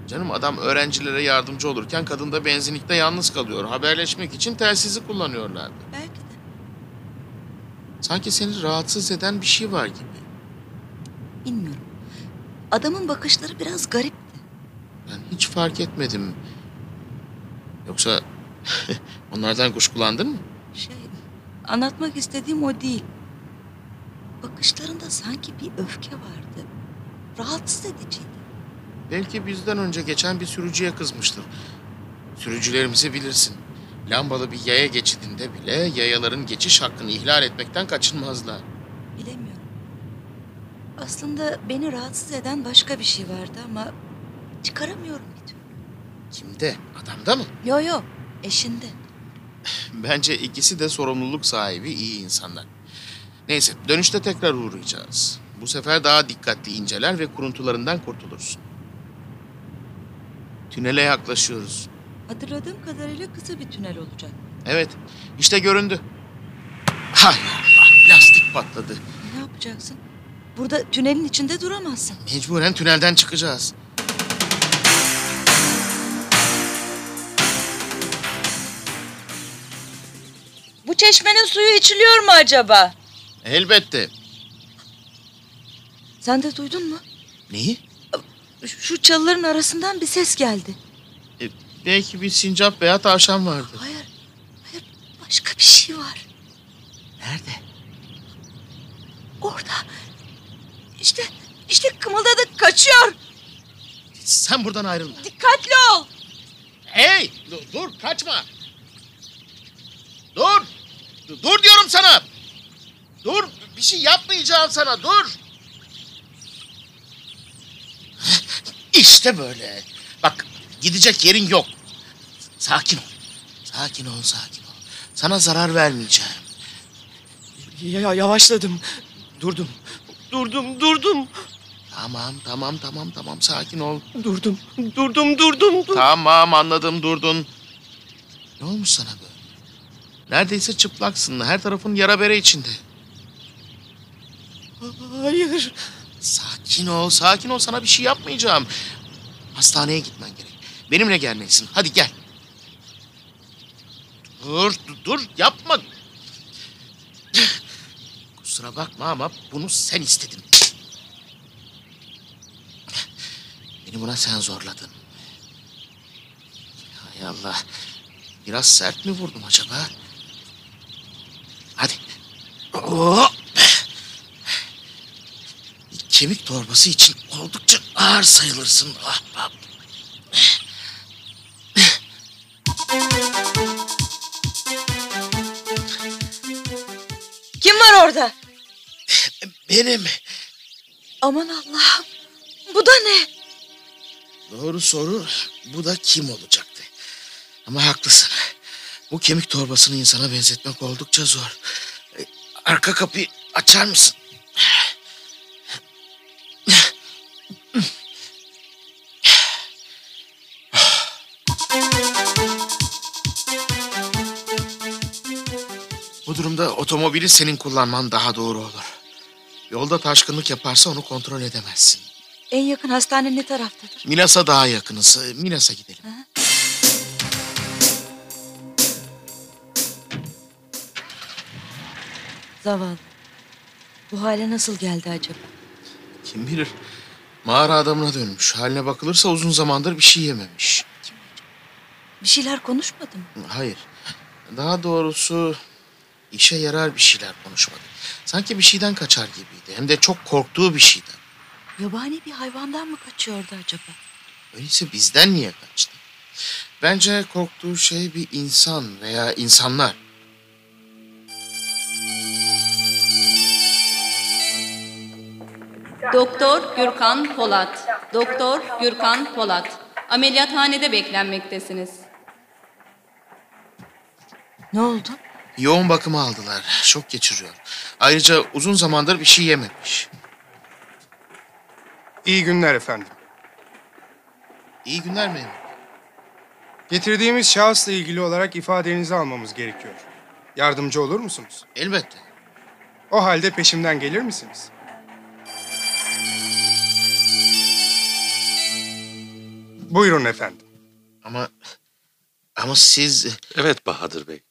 Canım, adam öğrencilere yardımcı olurken kadın da benzinlikte yalnız kalıyor. Haberleşmek için telsizi kullanıyorlardı. Belki de. Sanki seni rahatsız eden bir şey var gibi. Bilmiyorum. Adamın bakışları biraz garipti. Ben hiç fark etmedim. Yoksa onlardan kuşkulandın mı? Şey, anlatmak istediğim o değil. Bakışlarında sanki bir öfke vardı. Rahatsız ediciydi. Belki bizden önce geçen bir sürücüye kızmıştır. Sürücülerimizi bilirsin. Lambalı bir yaya geçidinde bile yayaların geçiş hakkını ihlal etmekten kaçınmazlar. Bilemiyorum. Aslında beni rahatsız eden başka bir şey vardı ama çıkaramıyorum bir türlü. Kimde? Adamda mı? Yo yo, eşinde. Bence ikisi de sorumluluk sahibi iyi insanlar. Neyse, dönüşte tekrar uğrayacağız. Bu sefer daha dikkatli inceler ve kuruntularından kurtulursun. Tünele yaklaşıyoruz. Hatırladığım kadarıyla kısa bir tünel olacak. Evet, işte göründü. Hay Allah, lastik patladı. Ne yapacaksın? Burada tünelin içinde duramazsın. Mecburen tünelden çıkacağız. Bu çeşmenin suyu içiliyor mu acaba? Elbette. Sen de duydun mu? Neyi? Şu çalıların arasından bir ses geldi. E, belki bir sincap veya tavşan vardı. Hayır, hayır. Başka bir şey var. Nerede? Orada. İşte, işte kımıldadı, kaçıyor. Sen buradan ayrılma. Dikkatli ol. Hey, dur, dur, kaçma. Dur, dur diyorum sana. Dur, bir şey yapmayacağım sana, dur. İşte böyle. Bak, gidecek yerin yok. Sakin ol. Sakin ol, sakin ol. Sana zarar vermeyeceğim. Ya, yavaşladım. Durdum. Durdum, durdum. Tamam, tamam, tamam, tamam. Sakin ol. Durdum, durdum, durdum. Dur. Tamam, anladım, durdun. Ne olmuş sana böyle? Neredeyse çıplaksın. Her tarafın yara bere içinde. Hayır. Sakin ol, sakin ol. Sana bir şey yapmayacağım. Hastaneye gitmen gerek. Benimle gelmelisin. Hadi gel. Dur, dur, dur. Yapma. Kusura bakma ama bunu sen istedin. Beni buna sen zorladın. Hay Allah. Biraz sert mi vurdum acaba? Hadi. Oo. Kemik torbası için oldukça ağır sayılırsın ahbap. Kim var orada? Benim. Aman Allah'ım. Bu da ne? Doğru soru. Bu da kim olacaktı? Ama haklısın. Bu kemik torbasını insana benzetmek oldukça zor. Arka kapıyı açar mısın? Bu durumda otomobili senin kullanman daha doğru olur. Yolda taşkınlık yaparsa onu kontrol edemezsin. En yakın hastane ne taraftadır? Milas'a daha yakınız. Milas'a gidelim. Ha? Zavallı. Bu hale nasıl geldi acaba? Kim bilir. Mağara adamına dönmüş. Haline bakılırsa uzun zamandır bir şey yememiş. Kim bilir? Bir şeyler konuşmadı mı? Hayır. Daha doğrusu... İşe yarar bir şeyler konuşmadı. Sanki bir şeyden kaçar gibiydi. Hem de çok korktuğu bir şeyden. Yabani bir hayvandan mı kaçıyordu acaba? Öyleyse bizden niye kaçtı? Bence korktuğu şey bir insan veya insanlar. Doktor Gürkan Polat. Doktor Gürkan Polat. Ameliyathanede beklenmektesiniz. Ne oldu? Yoğun bakıma aldılar. Şok geçiriyor. Ayrıca uzun zamandır bir şey yememiş. İyi günler efendim. İyi günler memur. Getirdiğimiz şahısla ilgili olarak ifadenizi almamız gerekiyor. Yardımcı olur musunuz? Elbette. O halde peşimden gelir misiniz? Buyurun efendim. Ama... Ama siz... Evet Bahadır Bey.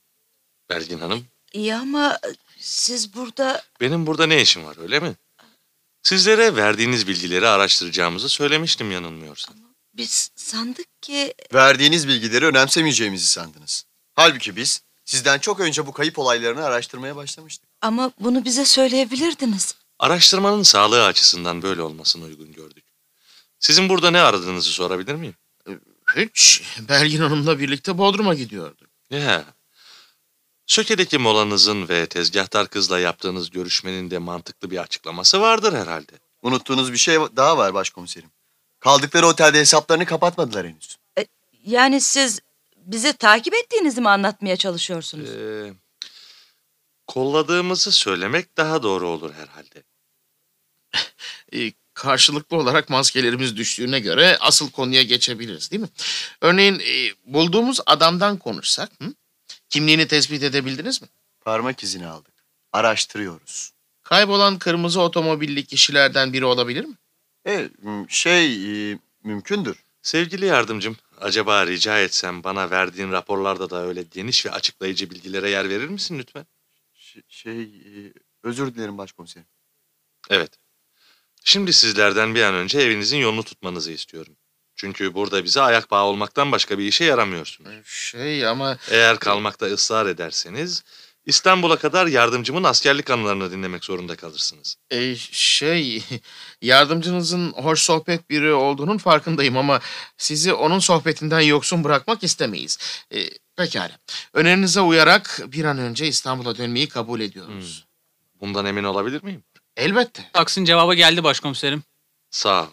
Belgin Hanım. İyi ama siz burada... Benim burada ne işim var öyle mi? Sizlere verdiğiniz bilgileri araştıracağımızı söylemiştim yanılmıyorsam. Biz sandık ki... Verdiğiniz bilgileri önemsemeyeceğimizi sandınız. Halbuki biz sizden çok önce bu kayıp olaylarını araştırmaya başlamıştık. Ama bunu bize söyleyebilirdiniz. Araştırmanın sağlığı açısından böyle olmasını uygun gördük. Sizin burada ne aradığınızı sorabilir miyim? Hiç. Belgin Hanım'la birlikte Bodrum'a gidiyorduk. Ya. Söke'deki molanızın ve tezgahtar kızla yaptığınız görüşmenin de mantıklı bir açıklaması vardır herhalde. Unuttuğunuz bir şey daha var başkomiserim. Kaldıkları otelde hesaplarını kapatmadılar henüz. E, yani siz bizi takip ettiğinizi mi anlatmaya çalışıyorsunuz? E, kolladığımızı söylemek daha doğru olur herhalde. e, karşılıklı olarak maskelerimiz düştüğüne göre asıl konuya geçebiliriz değil mi? Örneğin e, bulduğumuz adamdan konuşsak... Hı? Kimliğini tespit edebildiniz mi? Parmak izini aldık. Araştırıyoruz. Kaybolan kırmızı otomobilli kişilerden biri olabilir mi? E, şey mümkündür. Sevgili yardımcım, acaba rica etsem bana verdiğin raporlarda da öyle geniş ve açıklayıcı bilgilere yer verir misin lütfen? Ş- şey özür dilerim başkomiserim. Evet. Şimdi sizlerden bir an önce evinizin yolunu tutmanızı istiyorum. Çünkü burada bize ayak bağı olmaktan başka bir işe yaramıyorsunuz. Şey ama... Eğer kalmakta ısrar ederseniz İstanbul'a kadar yardımcımın askerlik anılarını dinlemek zorunda kalırsınız. E, şey yardımcınızın hoş sohbet biri olduğunun farkındayım ama sizi onun sohbetinden yoksun bırakmak istemeyiz. E, pekala. Önerinize uyarak bir an önce İstanbul'a dönmeyi kabul ediyoruz. Hmm. Bundan emin olabilir miyim? Elbette. Taksin cevabı geldi başkomiserim. Sağ ol.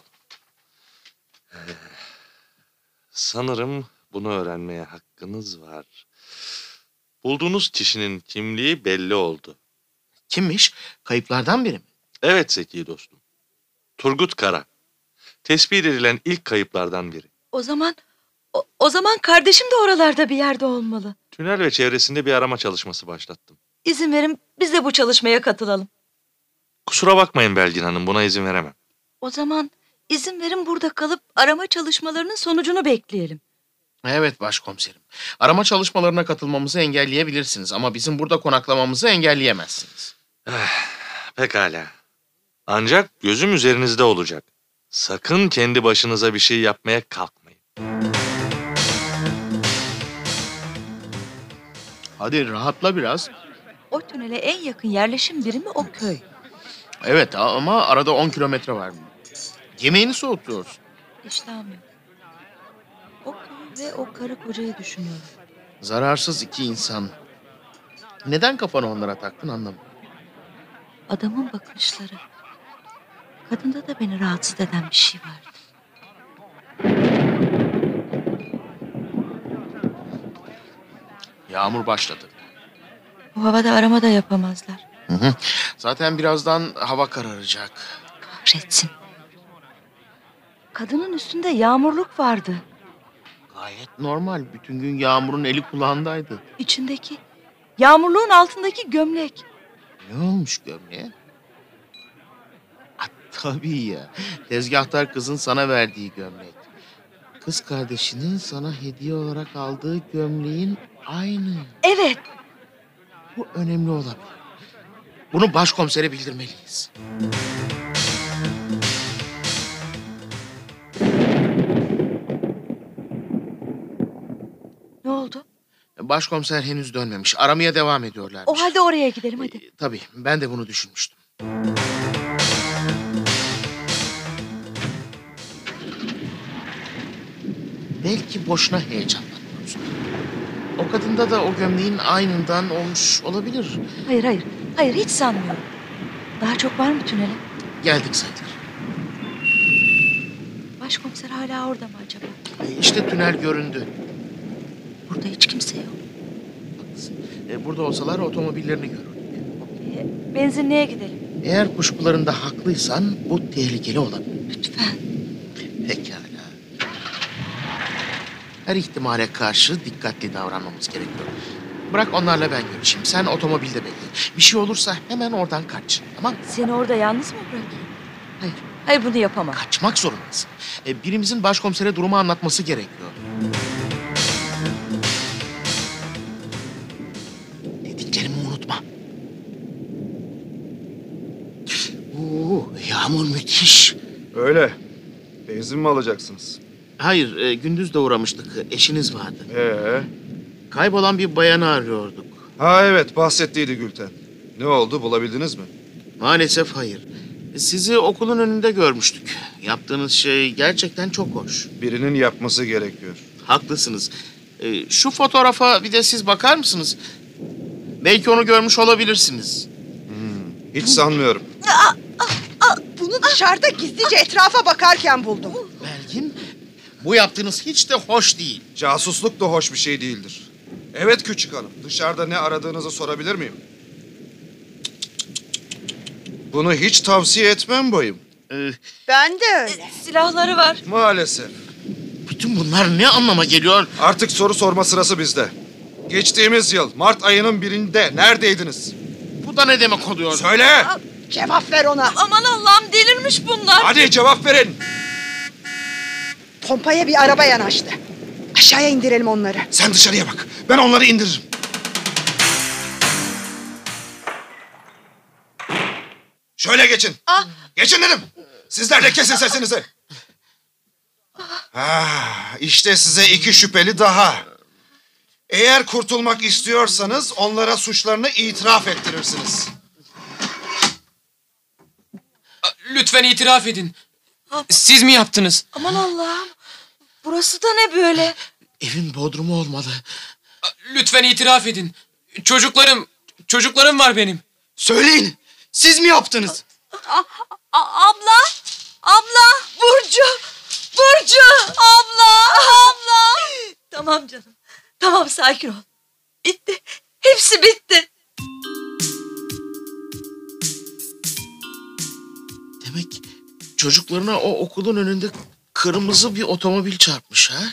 Sanırım bunu öğrenmeye hakkınız var. Bulduğunuz kişinin kimliği belli oldu. Kimmiş? Kayıplardan biri mi? Evet Zeki dostum. Turgut Kara. Tespit edilen ilk kayıplardan biri. O zaman o, o zaman kardeşim de oralarda bir yerde olmalı. Tünel ve çevresinde bir arama çalışması başlattım. İzin verin biz de bu çalışmaya katılalım. Kusura bakmayın Belgin Hanım, buna izin veremem. O zaman... İzin verin burada kalıp arama çalışmalarının sonucunu bekleyelim. Evet başkomiserim. Arama çalışmalarına katılmamızı engelleyebilirsiniz ama bizim burada konaklamamızı engelleyemezsiniz. Pekala. Ancak gözüm üzerinizde olacak. Sakın kendi başınıza bir şey yapmaya kalkmayın. Hadi rahatla biraz. O tünele en yakın yerleşim birimi o köy. Evet ama arada on kilometre var mı? Yemeğini soğutuyoruz. İştahım yok. O kız ve o karı kocayı düşünüyorum. Zararsız iki insan. Neden kafanı onlara taktın anlamıyorum. Adamın bakışları. Kadında da beni rahatsız eden bir şey vardı. Yağmur başladı. Bu havada arama da yapamazlar. Hı hı. Zaten birazdan hava kararacak. Kahretsin. Kadının üstünde yağmurluk vardı. Gayet normal. Bütün gün yağmurun eli kulağındaydı. İçindeki, yağmurluğun altındaki gömlek. Ne olmuş gömleğe? Ah, tabii ya. Tezgahtar kızın sana verdiği gömlek. Kız kardeşinin sana hediye olarak aldığı gömleğin aynı. Evet. Bu önemli olabilir. Bunu başkomisere bildirmeliyiz. Başkomiser henüz dönmemiş. Aramaya devam ediyorlar. O halde oraya gidelim hadi. E, tabii ben de bunu düşünmüştüm. Belki boşuna heyecanlanıyoruz. O kadında da o gömleğin aynından olmuş olabilir. Hayır hayır. Hayır hiç sanmıyorum. Daha çok var mı tünele? Geldik sayılır. Başkomiser hala orada mı acaba? E, işte tünel göründü. Burada hiç kimse yok. Ee, burada olsalar otomobillerini görürdük. Ee, benzinliğe gidelim. Eğer kuşkularında haklıysan bu tehlikeli olabilir. Lütfen. Pekala. Her ihtimale karşı dikkatli davranmamız gerekiyor. Bırak onlarla ben görüşeyim. Sen otomobilde bekle. Bir şey olursa hemen oradan kaç. Tamam mı? Seni orada yalnız mı bırakayım? Hayır. Hayır bunu yapamam. Kaçmak zorundasın. Ee, birimizin başkomisere durumu anlatması gerekiyor. Yağmur müthiş. Öyle. Benzin mi alacaksınız? Hayır, e, gündüz de uğramıştık. Eşiniz vardı. Ee? Kaybolan bir bayanı arıyorduk. Ha evet, bahsettiydi Gülten. Ne oldu, bulabildiniz mi? Maalesef hayır. Sizi okulun önünde görmüştük. Yaptığınız şey gerçekten çok hoş. Birinin yapması gerekiyor. Haklısınız. E, şu fotoğrafa bir de siz bakar mısınız? Belki onu görmüş olabilirsiniz. Hmm, hiç sanmıyorum. Bunu dışarıda gizlice etrafa bakarken buldum. Belgin, bu yaptığınız hiç de hoş değil. Casusluk da hoş bir şey değildir. Evet küçük hanım, dışarıda ne aradığınızı sorabilir miyim? Bunu hiç tavsiye etmem bayım. Ee, ben de öyle. E, silahları var. Maalesef. Bütün bunlar ne anlama geliyor? Artık soru sorma sırası bizde. Geçtiğimiz yıl Mart ayının birinde neredeydiniz? Bu da ne demek oluyor? Söyle! Aa, cevap ver ona. Aman Allah'ım, delirmiş bunlar. Hadi cevap verin. Pompaya bir araba yanaştı. Aşağıya indirelim onları. Sen dışarıya bak. Ben onları indiririm. Şöyle geçin. Aa. Geçin dedim. Sizler de kesin sesinizi. Ha, işte size iki şüpheli daha. Eğer kurtulmak istiyorsanız onlara suçlarını itiraf ettirirsiniz. Lütfen itiraf edin. Siz mi yaptınız? Aman Allah'ım. Burası da ne böyle? Evin bodrumu olmalı. Lütfen itiraf edin. Çocuklarım, çocuklarım var benim. Söyleyin. Siz mi yaptınız? A- a- abla, abla, Burcu, Burcu, abla, abla. Tamam canım. Tamam, sakin ol. Bitti. Hepsi bitti. Demek çocuklarına o okulun önünde kırmızı bir otomobil çarpmış ha?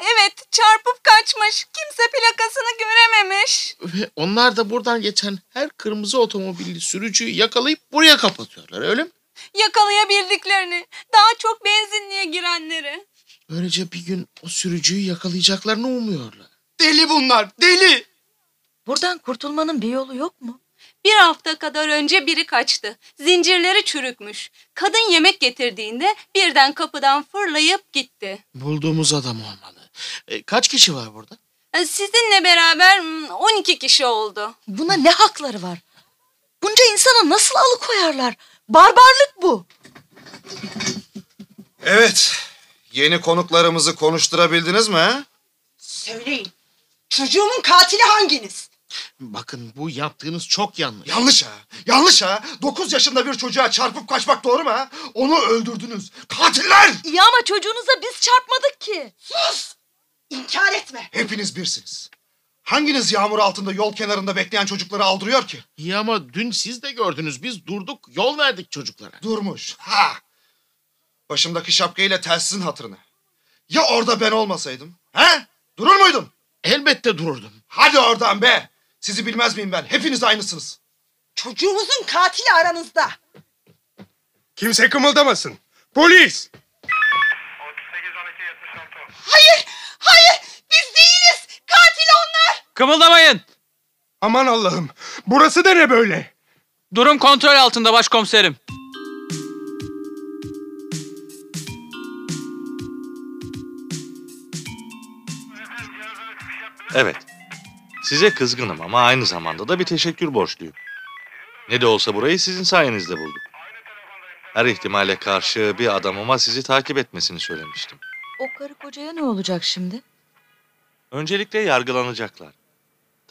Evet, çarpıp kaçmış. Kimse plakasını görememiş. Ve onlar da buradan geçen her kırmızı otomobilli sürücüyü yakalayıp buraya kapatıyorlar, öyle mi? Yakalayabildiklerini, daha çok benzinliğe girenleri. Böylece bir gün o sürücüyü yakalayacaklarını umuyorlar. Deli bunlar, deli! Buradan kurtulmanın bir yolu yok mu? Bir hafta kadar önce biri kaçtı. Zincirleri çürükmüş. Kadın yemek getirdiğinde birden kapıdan fırlayıp gitti. Bulduğumuz adam olmalı. E, kaç kişi var burada? E, sizinle beraber on iki kişi oldu. Buna ne hakları var? Bunca insana nasıl alıkoyarlar? Barbarlık bu. Evet. Yeni konuklarımızı konuşturabildiniz mi? He? Söyleyin. Çocuğumun katili hanginiz? Bakın, bu yaptığınız çok yanlış. Yanlış ha? Yanlış ha? Dokuz yaşında bir çocuğa çarpıp kaçmak doğru mu ha? Onu öldürdünüz. Katiller! İyi ama çocuğunuza biz çarpmadık ki. Sus! İnkar etme. Hepiniz birsiniz. Hanginiz yağmur altında yol kenarında bekleyen çocukları aldırıyor ki? İyi ama dün siz de gördünüz. Biz durduk, yol verdik çocuklara. Durmuş. Ha! Başımdaki şapkayla telsizin hatırına. Ya orada ben olmasaydım? He? Durur muydum? Elbette dururdum. Hadi oradan be! Sizi bilmez miyim ben? Hepiniz aynısınız. Çocuğumuzun katili aranızda. Kimse kımıldamasın. Polis! otuz sekiz on iki yetmiş altı. Hayır! Hayır! Biz değiliz! Katil onlar! Kımıldamayın! Aman Allah'ım! Burası da ne böyle? Durum kontrol altında başkomiserim. Evet. Size kızgınım ama aynı zamanda da bir teşekkür borçluyum. Ne de olsa burayı sizin sayenizde bulduk. Her ihtimale karşı bir adamıma sizi takip etmesini söylemiştim. O karı kocaya ne olacak şimdi? Öncelikle yargılanacaklar.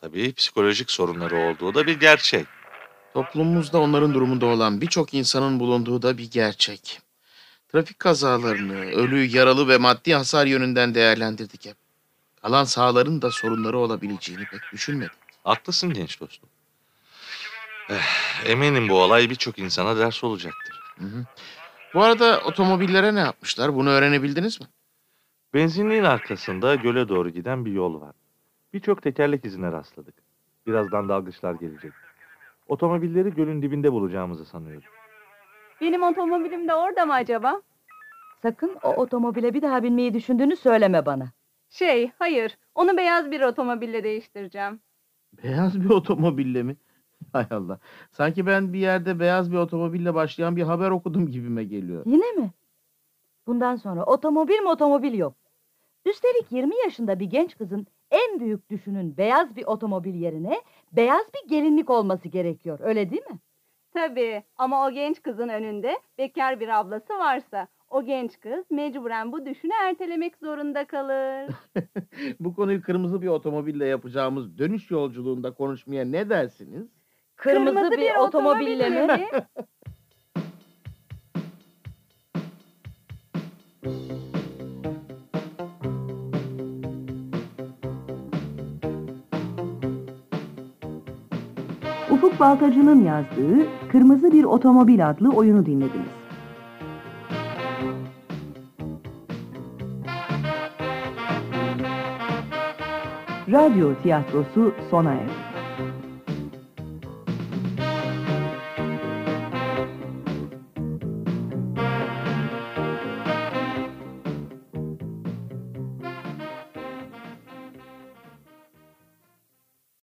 Tabii psikolojik sorunları olduğu da bir gerçek. Toplumumuzda onların durumunda olan birçok insanın bulunduğu da bir gerçek. Trafik kazalarını ölü, yaralı ve maddi hasar yönünden değerlendirdik hep. Alan sahaların da sorunları olabileceğini pek düşünmedim. Haklısın genç dostum. Eh, eminim bu olay birçok insana ders olacaktır. Hı hı. Bu arada otomobillere ne yapmışlar? Bunu öğrenebildiniz mi? Benzinliğin arkasında göle doğru giden bir yol var. Birçok tekerlek izine rastladık. Birazdan dalgıçlar gelecek. Otomobilleri gölün dibinde bulacağımızı sanıyorum. Benim otomobilim de orada mı acaba? Sakın o otomobile bir daha binmeyi düşündüğünü söyleme bana. Şey, hayır. Onu beyaz bir otomobille değiştireceğim. Beyaz bir otomobille mi? Hay Allah. Sanki ben bir yerde beyaz bir otomobille başlayan bir haber okudum gibime geliyor. Yine mi? Bundan sonra otomobil mi otomobil yok. Üstelik yirmi yaşında bir genç kızın en büyük düşünün beyaz bir otomobil yerine beyaz bir gelinlik olması gerekiyor. Öyle değil mi? Tabii ama o genç kızın önünde bekar bir ablası varsa o genç kız mecburen bu düşünü ertelemek zorunda kalır. Bu konuyu kırmızı bir otomobille yapacağımız dönüş yolculuğunda konuşmaya ne dersiniz? Kırmızı, kırmızı bir, bir otomobille mi? Ufuk Baltacı'nın yazdığı Kırmızı Bir Otomobil adlı oyunu dinlediniz. Radyo tiyatrosu sona erdi.